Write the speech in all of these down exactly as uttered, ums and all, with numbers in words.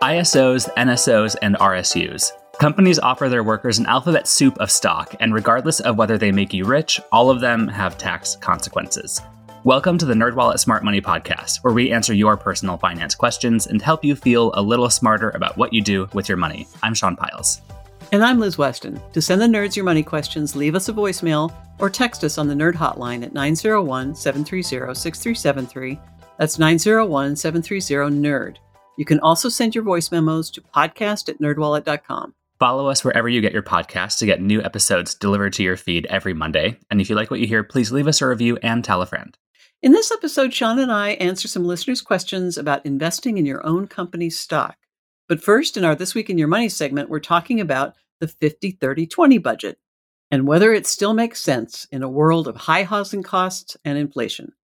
I S Os, N S Os, and R S Us. Companies offer their workers an alphabet soup of stock, and regardless of whether they make you rich, all of them have tax consequences. Welcome to the NerdWallet Smart Money Podcast, where we answer your personal finance questions and help you feel a little smarter about what you do with your money. I'm Sean Piles. And I'm Liz Weston. To send the nerds your money questions, leave us a voicemail or text us on the Nerd Hotline at nine oh one, seven three oh, six three seven three. That's nine oh one, seven three oh, NERD. You can also send your voice memos to podcast at nerdwallet dot com. Follow us wherever you get your podcasts to get new episodes delivered to your feed every Monday. And if you like what you hear, please leave us a review and tell a friend. In this episode, Sean and I answer some listeners' questions about investing in your own company's stock. But first, in our This Week in Your Money segment, we're talking about the fifty thirty twenty budget and whether it still makes sense in a world of high housing costs and inflation.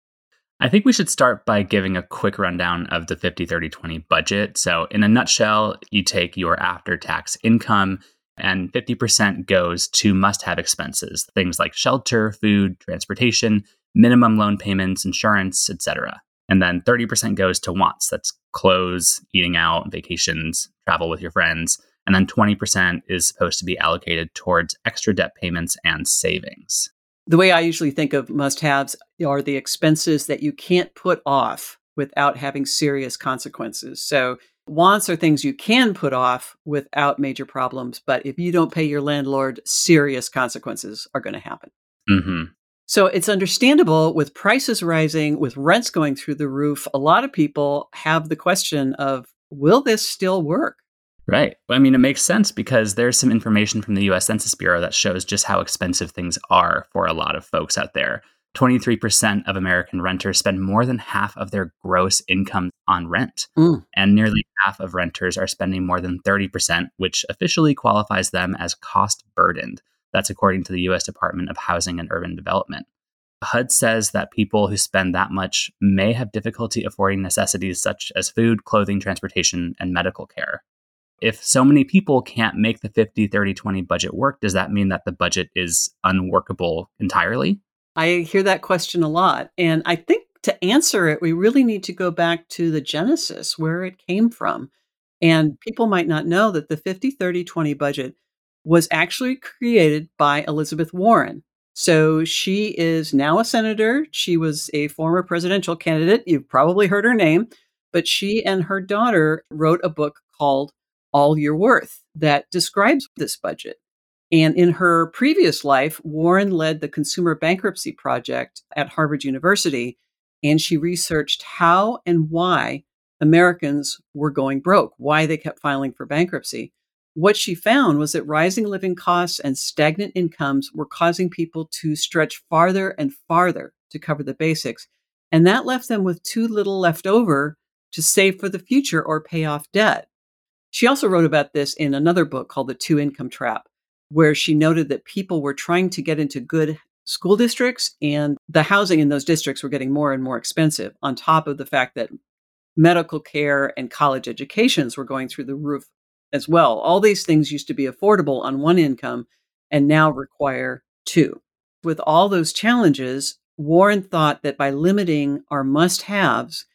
I think we should start by giving a quick rundown of the fifty thirty twenty budget. So in a nutshell, you take your after-tax income and fifty percent goes to must-have expenses, things like shelter, food, transportation, minimum loan payments, insurance, et cetera. And then thirty percent goes to wants. That's clothes, eating out, vacations, travel with your friends. And then twenty percent is supposed to be allocated towards extra debt payments and savings. The way I usually think of must-haves are the expenses that you can't put off without having serious consequences. So wants are things you can put off without major problems, but if you don't pay your landlord, serious consequences are going to happen. Mm-hmm. So it's understandable with prices rising, with rents going through the roof, a lot of people have the question of, will this still work? Right. I mean, it makes sense because there's some information from the U S Census Bureau that shows just how expensive things are for a lot of folks out there. twenty-three percent of American renters spend more than half of their gross income on rent. Mm. And nearly half of renters are spending more than thirty percent, which officially qualifies them as cost burdened. That's according to the U S Department of Housing and Urban Development. H U D says that people who spend that much may have difficulty affording necessities such as food, clothing, transportation, and medical care. If so many people can't make the fifty thirty twenty budget work, does that mean that the budget is unworkable entirely? I hear that question a lot. And I think to answer it, we really need to go back to the genesis, where it came from. And people might not know that the fifty thirty twenty budget was actually created by Elizabeth Warren. So she is now a senator. She was a former presidential candidate. You've probably heard her name. But she and her daughter wrote a book called All Your Worth that describes this budget. And in her previous life, Warren led the Consumer Bankruptcy Project at Harvard University, and she researched how and why Americans were going broke, why they kept filing for bankruptcy. What she found was that rising living costs and stagnant incomes were causing people to stretch farther and farther to cover the basics. And that left them with too little left over to save for the future or pay off debt. She also wrote about this in another book called The Two Income Trap, where she noted that people were trying to get into good school districts and the housing in those districts were getting more and more expensive, on top of the fact that medical care and college educations were going through the roof as well. All these things used to be affordable on one income and now require two. With all those challenges, Warren thought that by limiting our must-haves,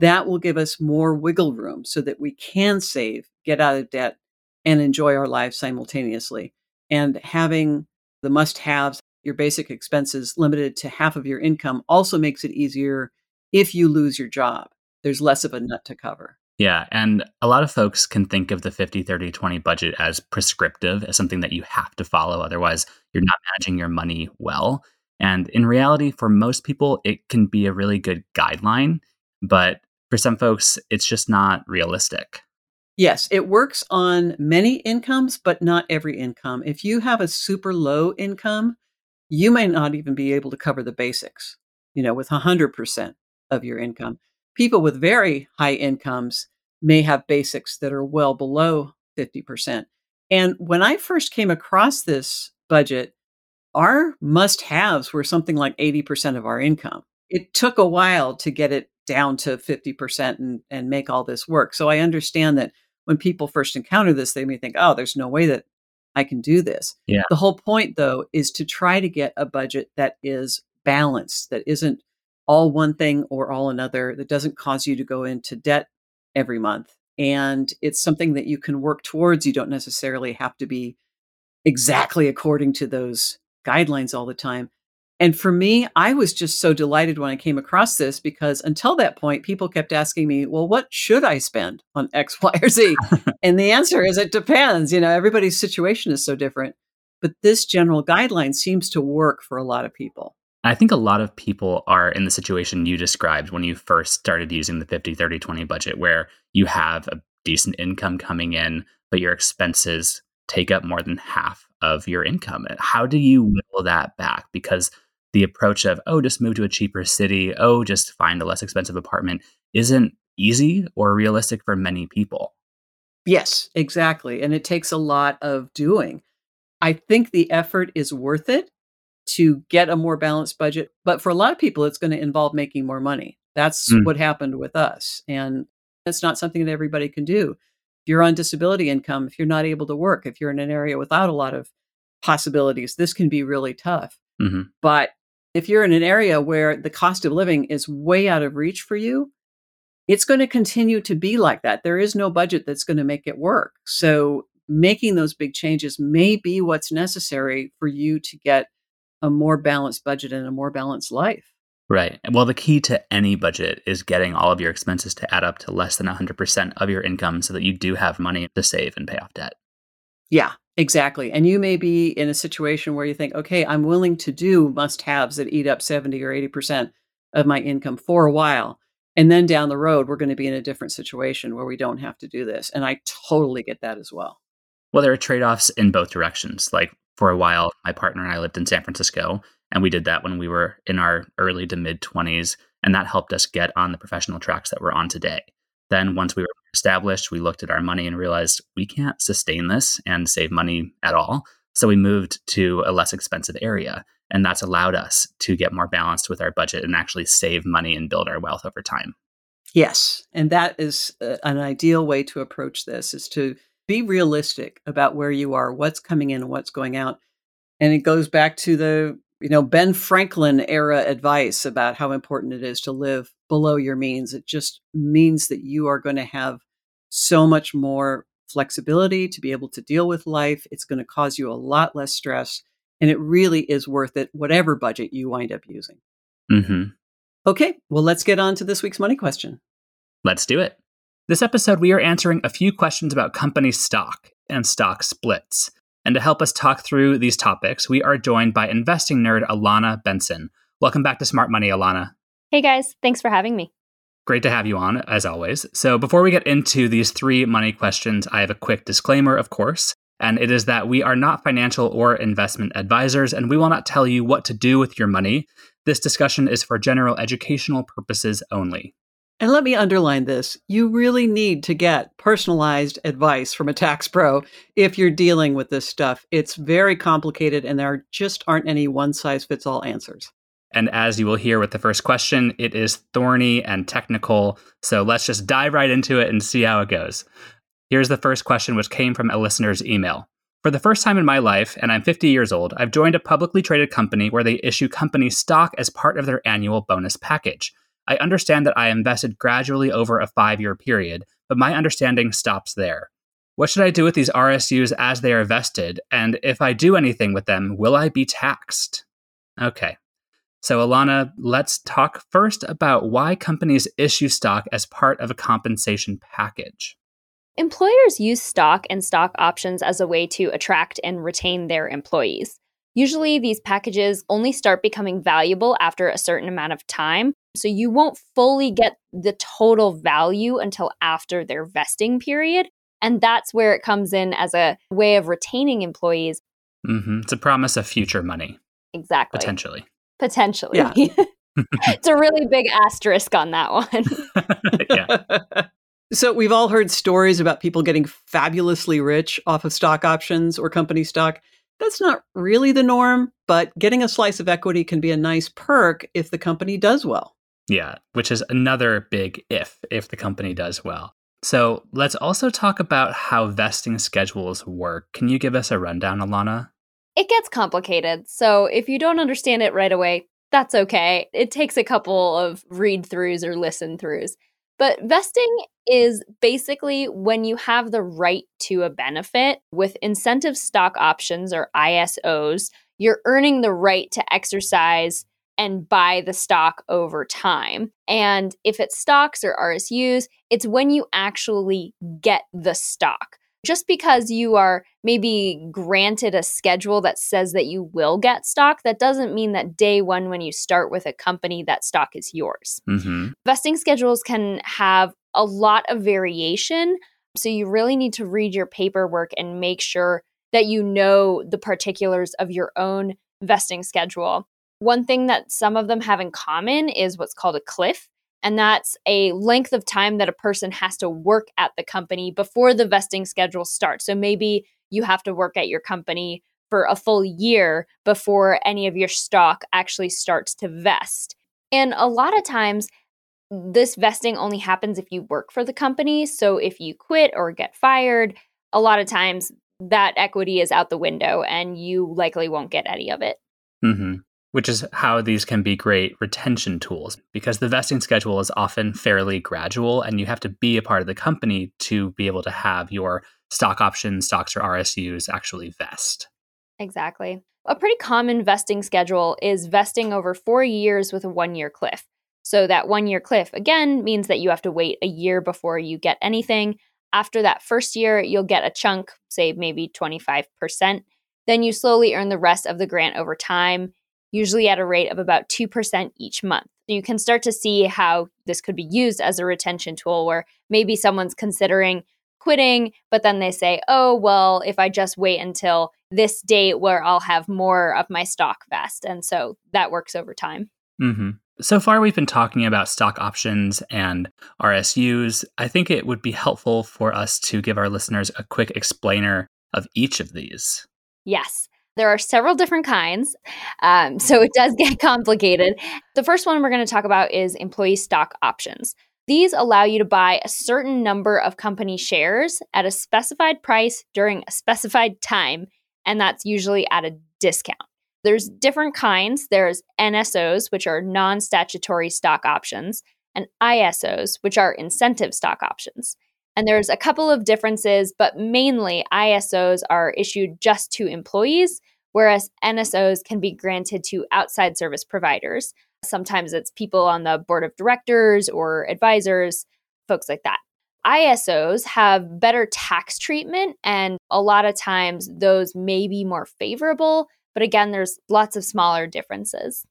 that will give us more wiggle room so that we can save, get out of debt, and enjoy our lives simultaneously. And having the must-haves, your basic expenses limited to half of your income, also makes it easier if you lose your job. There's less of a nut to cover. Yeah. And a lot of folks can think of the fifty thirty twenty budget as prescriptive, as something that you have to follow. Otherwise, you're not managing your money well. And in reality, for most people, it can be a really good guideline. But for some folks, it's just not realistic. Yes, it works on many incomes, but not every income. If you have a super low income, you may not even be able to cover the basics, you know, with one hundred percent of your income. People with very high incomes may have basics that are well below fifty percent. And when I first came across this budget, our must-haves were something like eighty percent of our income. It took a while to get it down to fifty percent and, and make all this work. So I understand that when people first encounter this, they may think, oh, there's no way that I can do this. Yeah. The whole point, though, is to try to get a budget that is balanced, that isn't all one thing or all another, that doesn't cause you to go into debt every month And it's something that you can work towards. You don't necessarily have to be exactly according to those guidelines all the time. And for me, I was just so delighted when I came across this, because until that point, people kept asking me, well, what should I spend on X, Y, or Z? And the answer is, it depends. You know, everybody's situation is so different. But this general guideline seems to work for a lot of people. I think a lot of people are in the situation you described when you first started using the fifty, thirty, twenty budget, where you have a decent income coming in, but your expenses take up more than half of your income. How do you whittle that back? Because the approach of, oh, just move to a cheaper city, oh, just find a less expensive apartment, isn't easy or realistic for many people. Yes, exactly. And it takes a lot of doing. I think the effort is worth it to get a more balanced budget. But for a lot of people, it's going to involve making more money. That's mm. what happened with us. And that's not something that everybody can do. If you're on disability income, if you're not able to work, if you're in an area without a lot of possibilities, this can be really tough. Mm-hmm. But if you're in an area where the cost of living is way out of reach for you, it's going to continue to be like that. There is no budget that's going to make it work. So making those big changes may be what's necessary for you to get a more balanced budget and a more balanced life. Right. Well, the key to any budget is getting all of your expenses to add up to less than one hundred percent of your income so that you do have money to save and pay off debt. Yeah, exactly. And you may be in a situation where you think, okay, I'm willing to do must-haves that eat up seventy or eighty percent of my income for a while. And then down the road, we're going to be in a different situation where we don't have to do this. And I totally get that as well. Well, there are trade-offs in both directions. Like, for a while, my partner and I lived in San Francisco, and we did that when we were in our early to mid-twenties, and that helped us get on the professional tracks that we're on today. Then once we were established, we looked at our money and realized we can't sustain this and save money at all. So we moved to a less expensive area, and that's allowed us to get more balanced with our budget and actually save money and build our wealth over time. Yes, and that is uh, an ideal way to approach this, is to be realistic about where you are, what's coming in and what's going out. And it goes back to the, you know, Ben Franklin era advice about how important it is to live below your means. It just means that you are going to have so much more flexibility to be able to deal with life. It's going to cause you a lot less stress. And it really is worth it, whatever budget you wind up using. Mm-hmm. Okay, well, let's get on to this week's money question. Let's do it. This episode, we are answering a few questions about company stock and stock splits. And to help us talk through these topics, we are joined by investing nerd Alana Benson. Welcome back to Smart Money, Alana. Hey guys, thanks for having me. Great to have you on, as always. So before we get into these three money questions, I have a quick disclaimer, of course, and it is that we are not financial or investment advisors, and we will not tell you what to do with your money. This discussion is for general educational purposes only. And let me underline this. You really need to get personalized advice from a tax pro if you're dealing with this stuff. It's very complicated, and there just aren't any one-size-fits-all answers. And as you will hear with the first question, it is thorny and technical. So let's just dive right into it and see how it goes. Here's the first question, which came from a listener's email. For the first time in my life, and I'm fifty years old, I've joined a publicly traded company where they issue company stock as part of their annual bonus package. I understand that I invested gradually over a five-year period, but my understanding stops there. What should I do with these R S Us as they are vested? And if I do anything with them, will I be taxed? Okay. So Alana, let's talk first about why companies issue stock as part of a compensation package. Employers use stock and stock options as a way to attract and retain their employees. Usually these packages only start becoming valuable after a certain amount of time, so you won't fully get the total value until after their vesting period. And that's where it comes in as a way of retaining employees. Mm-hmm. It's a promise of future money. Exactly. Potentially. Potentially. Yeah. It's a really big asterisk on that one. Yeah. So we've all heard stories about people getting fabulously rich off of stock options or company stock. That's not really the norm, but getting a slice of equity can be a nice perk if the company does well. Yeah, which is another big if, if the company does well. So let's also talk about how vesting schedules work. Can you give us a rundown, Alana? It gets complicated. So if you don't understand it right away, that's okay. It takes a couple of read-throughs or listen-throughs. But vesting is basically when you have the right to a benefit. With incentive stock options, or I S Os, you're earning the right to exercise and buy the stock over time. And if it's stocks or R S Us, it's when you actually get the stock. Just because you are maybe granted a schedule that says that you will get stock, that doesn't mean that day one, when you start with a company, that stock is yours. Mm-hmm. Vesting schedules can have a lot of variation. So you really need to read your paperwork and make sure that you know the particulars of your own vesting schedule. One thing that some of them have in common is what's called a cliff. And that's a length of time that a person has to work at the company before the vesting schedule starts. So maybe you have to work at your company for a full year before any of your stock actually starts to vest. And a lot of times, this vesting only happens if you work for the company. So if you quit or get fired, a lot of times that equity is out the window and you likely won't get any of it. Mm-hmm. Which is how these can be great retention tools, because the vesting schedule is often fairly gradual and you have to be a part of the company to be able to have your stock options, stocks, or R S Us actually vest. Exactly. A pretty common vesting schedule is vesting over four years with a one-year cliff. So that one-year cliff, again, means that you have to wait a year before you get anything. After that first year, you'll get a chunk, say maybe twenty-five percent. Then you slowly earn the rest of the grant over time, usually at a rate of about two percent each month. You can start to see how this could be used as a retention tool, where maybe someone's considering quitting, but then they say, oh, well, if I just wait until this date where I'll have more of my stock vest. And so that works over time. Mm-hmm. So far, we've been talking about stock options and R S Us. I think it would be helpful for us to give our listeners a quick explainer of each of these. Yes. There are several different kinds, um, so it does get complicated. The first one we're going to talk about is employee stock options. These allow you to buy a certain number of company shares at a specified price during a specified time, and that's usually at a discount. There's different kinds. There's N S Os, which are non-statutory stock options, and I S Os, which are incentive stock options. And there's a couple of differences, but mainly I S Os are issued just to employees, whereas N S Os can be granted to outside service providers. Sometimes it's people on the board of directors or advisors, folks like that. I S Os have better tax treatment, and a lot of times those may be more favorable, but again, there's lots of smaller differences.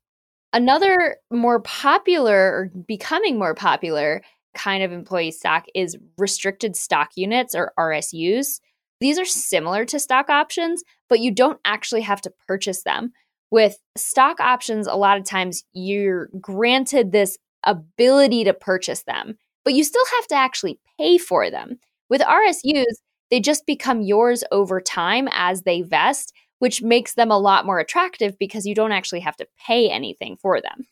Another more popular, or becoming more popular, kind of employee stock is restricted stock units, or R S Us. These are similar to stock options, but you don't actually have to purchase them. With stock options, a lot of times you're granted this ability to purchase them, but you still have to actually pay for them. With R S Us, they just become yours over time as they vest, which makes them a lot more attractive because you don't actually have to pay anything for them.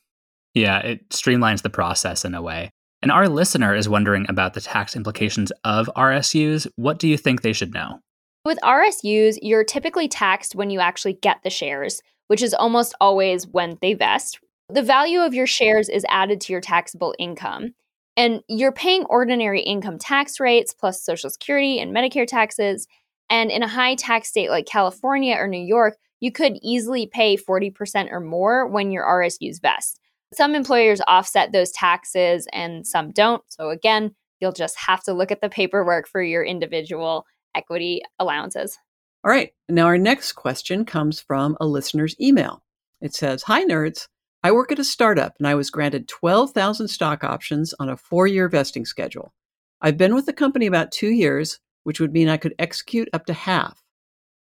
Yeah, it streamlines the process in a way. And our listener is wondering about the tax implications of R S Us. What do you think they should know? With R S Us, you're typically taxed when you actually get the shares, which is almost always when they vest. The value of your shares is added to your taxable income. And you're paying ordinary income tax rates plus Social Security and Medicare taxes. And in a high tax state like California or New York, you could easily pay forty percent or more when your R S Us vest. Some employers offset those taxes and some don't. So again, you'll just have to look at the paperwork for your individual equity allowances. All right. Now our next question comes from a listener's email. It says, hi, nerds. I work at a startup and I was granted twelve thousand stock options on a four-year vesting schedule. I've been with the company about two years, which would mean I could execute up to half.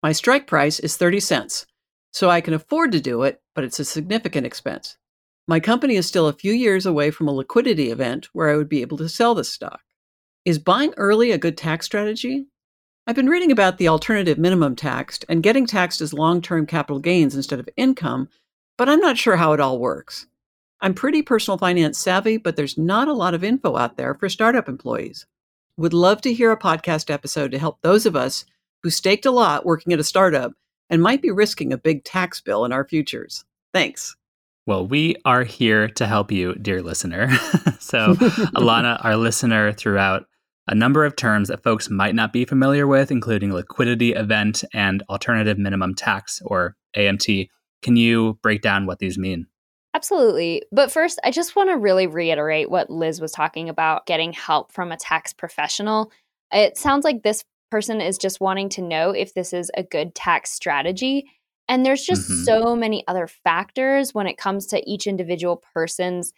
My strike price is thirty cents, so I can afford to do it, but it's a significant expense. My company is still a few years away from a liquidity event where I would be able to sell this stock. Is buying early a good tax strategy? I've been reading about the alternative minimum tax and getting taxed as long-term capital gains instead of income, but I'm not sure how it all works. I'm pretty personal finance savvy, but there's not a lot of info out there for startup employees. Would love to hear a podcast episode to help those of us who staked a lot working at a startup and might be risking a big tax bill in our futures. Thanks. Well, we are here to help you, dear listener. So, Alana, our listener, threw out a number of terms that folks might not be familiar with, including liquidity event and alternative minimum tax, or A M T. Can you break down what these mean? Absolutely. But first, I just want to really reiterate what Liz was talking about, getting help from a tax professional. It sounds like this person is just wanting to know if this is a good tax strategy. And there's just mm-hmm. so many other factors when it comes to each individual person's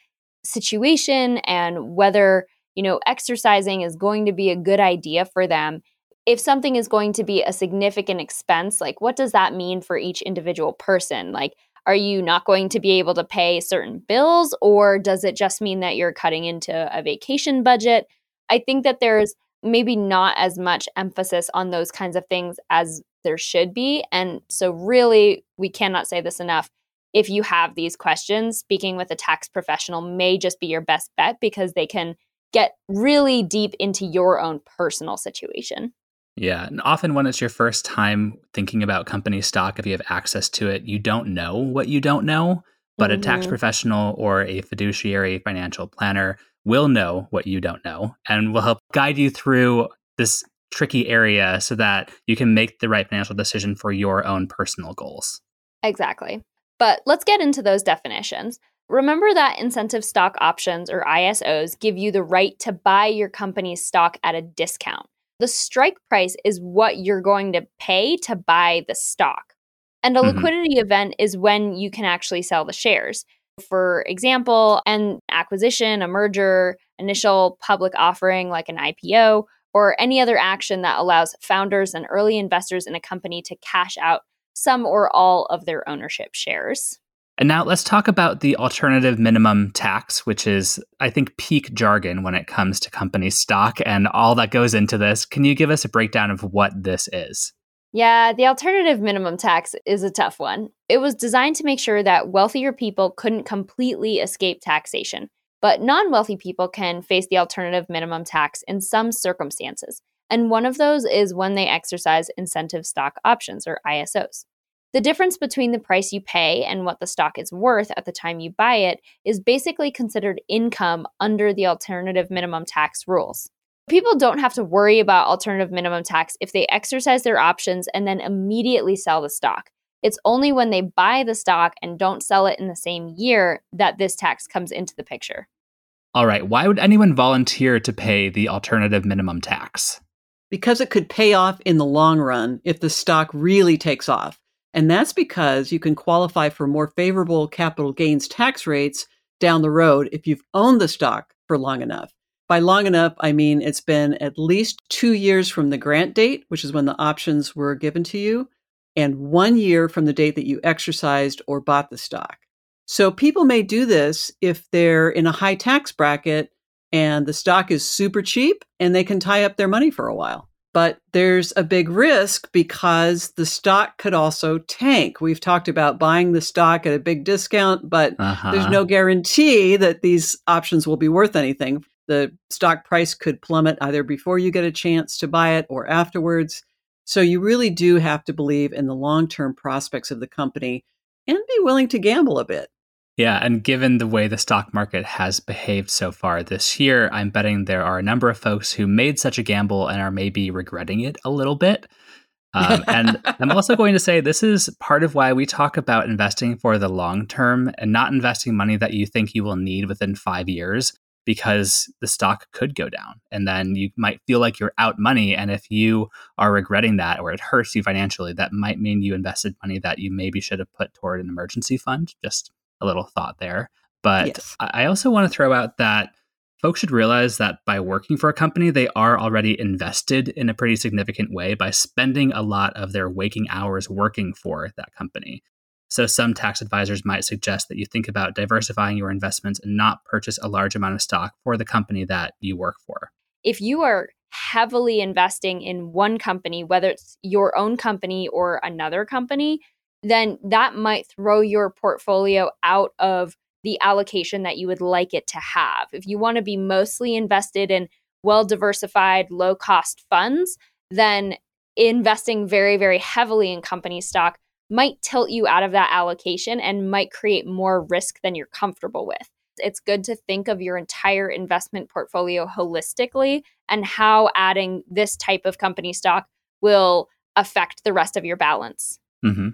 situation and whether, you know, exercising is going to be a good idea for them. If something is going to be a significant expense, like what does that mean for each individual person? Like, are you not going to be able to pay certain bills, or does it just mean that you're cutting into a vacation budget? I think that there's maybe not as much emphasis on those kinds of things as there should be. And so really, we cannot say this enough. If you have these questions, speaking with a tax professional may just be your best bet, because they can get really deep into your own personal situation. Yeah. And often when it's your first time thinking about company stock, if you have access to it, you don't know what you don't know, but mm-hmm. a tax professional or a fiduciary financial planner will know what you don't know and will help guide you through this tricky area so that you can make the right financial decision for your own personal goals. Exactly. But let's get into those definitions. Remember that incentive stock options, or I S Os, give you the right to buy your company's stock at a discount. The strike price is what you're going to pay to buy the stock. And a mm-hmm. liquidity event is when you can actually sell the shares. For example, an acquisition, a merger, initial public offering like an I P O, or any other action that allows founders and early investors in a company to cash out some or all of their ownership shares. And now let's talk about the alternative minimum tax, which is, I think, peak jargon when it comes to company stock and all that goes into this. Can you give us a breakdown of what this is? Yeah, the alternative minimum tax is a tough one. It was designed to make sure that wealthier people couldn't completely escape taxation, but non-wealthy people can face the alternative minimum tax in some circumstances. And one of those is when they exercise incentive stock options, or I S Os. The difference between the price you pay and what the stock is worth at the time you buy it is basically considered income under the alternative minimum tax rules. People don't have to worry about alternative minimum tax if they exercise their options and then immediately sell the stock. It's only when they buy the stock and don't sell it in the same year that this tax comes into the picture. All right. Why would anyone volunteer to pay the alternative minimum tax? Because it could pay off in the long run if the stock really takes off. And that's because you can qualify for more favorable capital gains tax rates down the road if you've owned the stock for long enough. By long enough, I mean it's been at least two years from the grant date, which is when the options were given to you, and one year from the date that you exercised or bought the stock. So people may do this if they're in a high tax bracket and the stock is super cheap and they can tie up their money for a while. But there's a big risk because the stock could also tank. We've talked about buying the stock at a big discount, but uh-huh. there's no guarantee that these options will be worth anything. The stock price could plummet either before you get a chance to buy it or afterwards. So you really do have to believe in the long-term prospects of the company and be willing to gamble a bit. Yeah, and given the way the stock market has behaved so far this year, I'm betting there are a number of folks who made such a gamble and are maybe regretting it a little bit. Um, and I'm also going to say this is part of why we talk about investing for the long term and not investing money that you think you will need within five years, because the stock could go down and then you might feel like you're out money. And if you are regretting that, or it hurts you financially, that might mean you invested money that you maybe should have put toward an emergency fund. Just a little thought there. But yes. I also want to throw out that folks should realize that by working for a company, they are already invested in a pretty significant way by spending a lot of their waking hours working for that company. So some tax advisors might suggest that you think about diversifying your investments and not purchase a large amount of stock for the company that you work for. If you are heavily investing in one company, whether it's your own company or another company, then that might throw your portfolio out of the allocation that you would like it to have. If you want to be mostly invested in well-diversified, low-cost funds, then investing very, very heavily in company stock might tilt you out of that allocation and might create more risk than you're comfortable with. It's good to think of your entire investment portfolio holistically and how adding this type of company stock will affect the rest of your balance. Mm-hmm.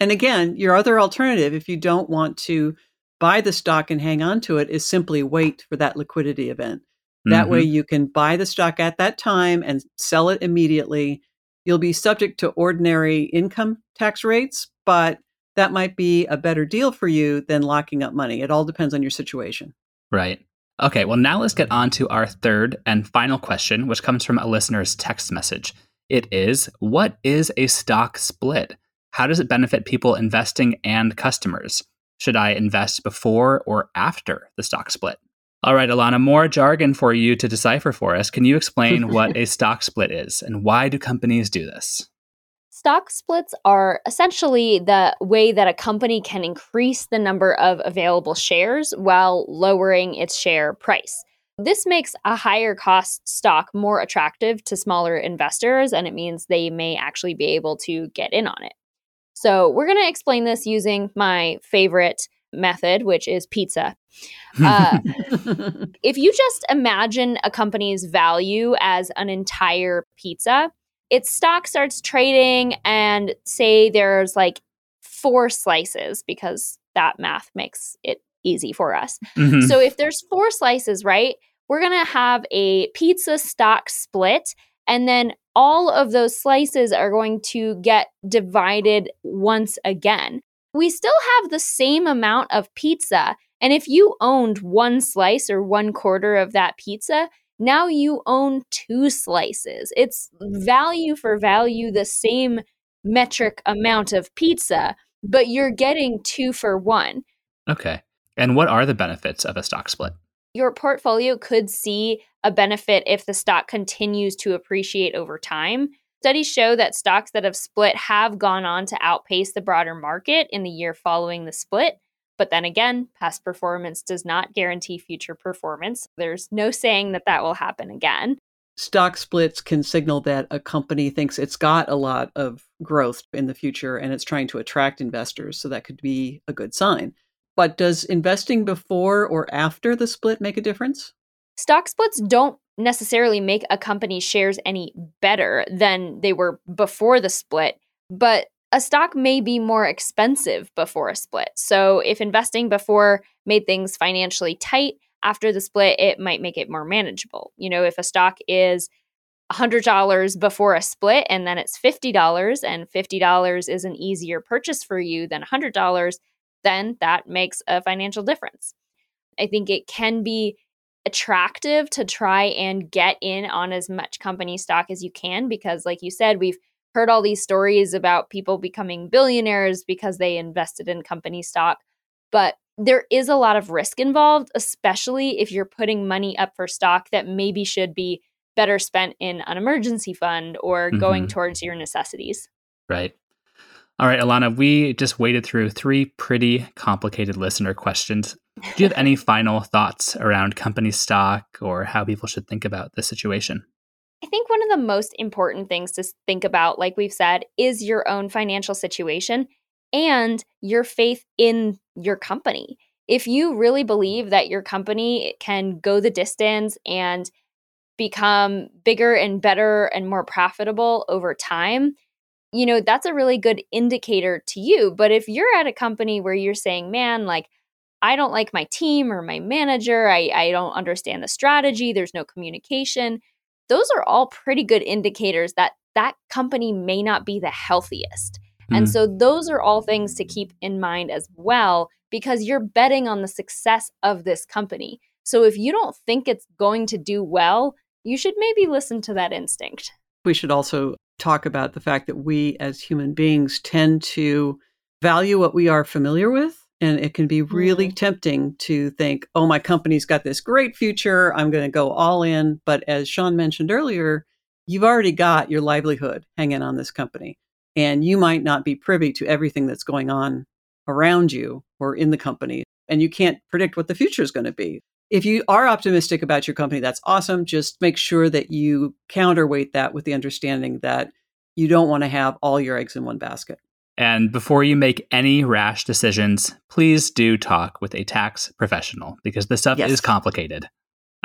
And again, your other alternative, if you don't want to buy the stock and hang on to it, is simply wait for that liquidity event. That mm-hmm. way you can buy the stock at that time and sell it immediately. You'll be subject to ordinary income tax rates, but that might be a better deal for you than locking up money. It all depends on your situation. Right. Okay, well, now let's get on to our third and final question, which comes from a listener's text message. It is, what is a stock split? How does it benefit people investing and customers? Should I invest before or after the stock split? All right, Alana, more jargon for you to decipher for us. Can you explain what a stock split is and why do companies do this? Stock splits are essentially the way that a company can increase the number of available shares while lowering its share price. This makes a higher cost stock more attractive to smaller investors, and it means they may actually be able to get in on it. So we're going to explain this using my favorite method, which is pizza. Uh, if you just imagine a company's value as an entire pizza, its stock starts trading and say there's like four slices, because that math makes it easy for us. Mm-hmm. So if there's four slices, right, we're going to have a pizza stock split, and then all of those slices are going to get divided once again. We still have the same amount of pizza. And if you owned one slice or one quarter of that pizza, now you own two slices. It's value for value, the same metric amount of pizza, but you're getting two for one. Okay. And what are the benefits of a stock split? Your portfolio could see a benefit if the stock continues to appreciate over time. Studies show that stocks that have split have gone on to outpace the broader market in the year following the split. But then again, past performance does not guarantee future performance. There's no saying that that will happen again. Stock splits can signal that a company thinks it's got a lot of growth in the future and it's trying to attract investors. So that could be a good sign. But does investing before or after the split make a difference? Stock splits don't necessarily make a company's shares any better than they were before the split, but a stock may be more expensive before a split. So if investing before made things financially tight, after the split, it might make it more manageable. You know, if a stock is one hundred dollars before a split and then it's fifty dollars, and fifty dollars is an easier purchase for you than one hundred dollars, then that makes a financial difference. I think it can be attractive to try and get in on as much company stock as you can, because like you said, we've heard all these stories about people becoming billionaires because they invested in company stock, but there is a lot of risk involved, especially if you're putting money up for stock that maybe should be better spent in an emergency fund or mm-hmm. going towards your necessities. Right. All right, Alana, we just waded through three pretty complicated listener questions. Do you have any final thoughts around company stock or how people should think about this situation? I think one of the most important things to think about, like we've said, is your own financial situation and your faith in your company. If you really believe that your company can go the distance and become bigger and better and more profitable over time, you know, that's a really good indicator to you. But if you're at a company where you're saying, man, like, I don't like my team or my manager, I, I don't understand the strategy, there's no communication, those are all pretty good indicators that that company may not be the healthiest. Mm-hmm. And so those are all things to keep in mind as well, because you're betting on the success of this company. So if you don't think it's going to do well, you should maybe listen to that instinct. We should also talk about the fact that we as human beings tend to value what we are familiar with. And it can be really tempting to think, oh, my company's got this great future. I'm going to go all in. But as Sean mentioned earlier, you've already got your livelihood hanging on this company. And you might not be privy to everything that's going on around you or in the company. And you can't predict what the future is going to be. If you are optimistic about your company, that's awesome. Just make sure that you counterweight that with the understanding that you don't want to have all your eggs in one basket. And before you make any rash decisions, please do talk with a tax professional because this stuff yes. is complicated.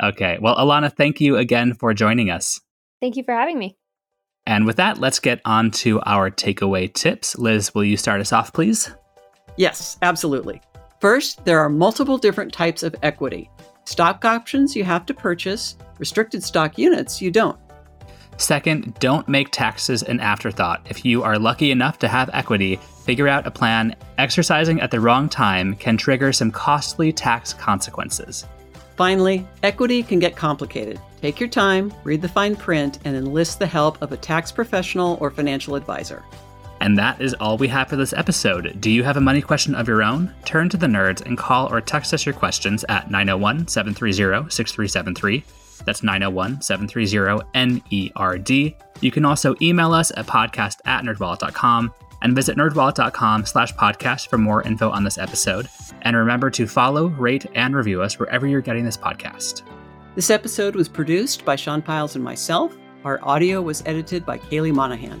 Okay. Well, Alana, thank you again for joining us. Thank you for having me. And with that, let's get on to our takeaway tips. Liz, will you start us off, please? Yes, absolutely. First, there are multiple different types of equity. Stock options you have to purchase, restricted stock units you don't. Second, don't make taxes an afterthought. If you are lucky enough to have equity, figure out a plan. Exercising at the wrong time can trigger some costly tax consequences. Finally, equity can get complicated. Take your time, read the fine print, and enlist the help of a tax professional or financial advisor. And that is all we have for this episode. Do you have a money question of your own? Turn to the nerds and call or text us your questions at nine oh one, seven three oh, six three seven three. That's nine oh one, seven three oh, N E R D. You can also email us at podcast at nerdwallet dot com and visit nerdwallet.com slash podcast for more info on this episode. And remember to follow, rate, and review us wherever you're getting this podcast. This episode was produced by Sean Piles and myself. Our audio was edited by Kaylee Monahan.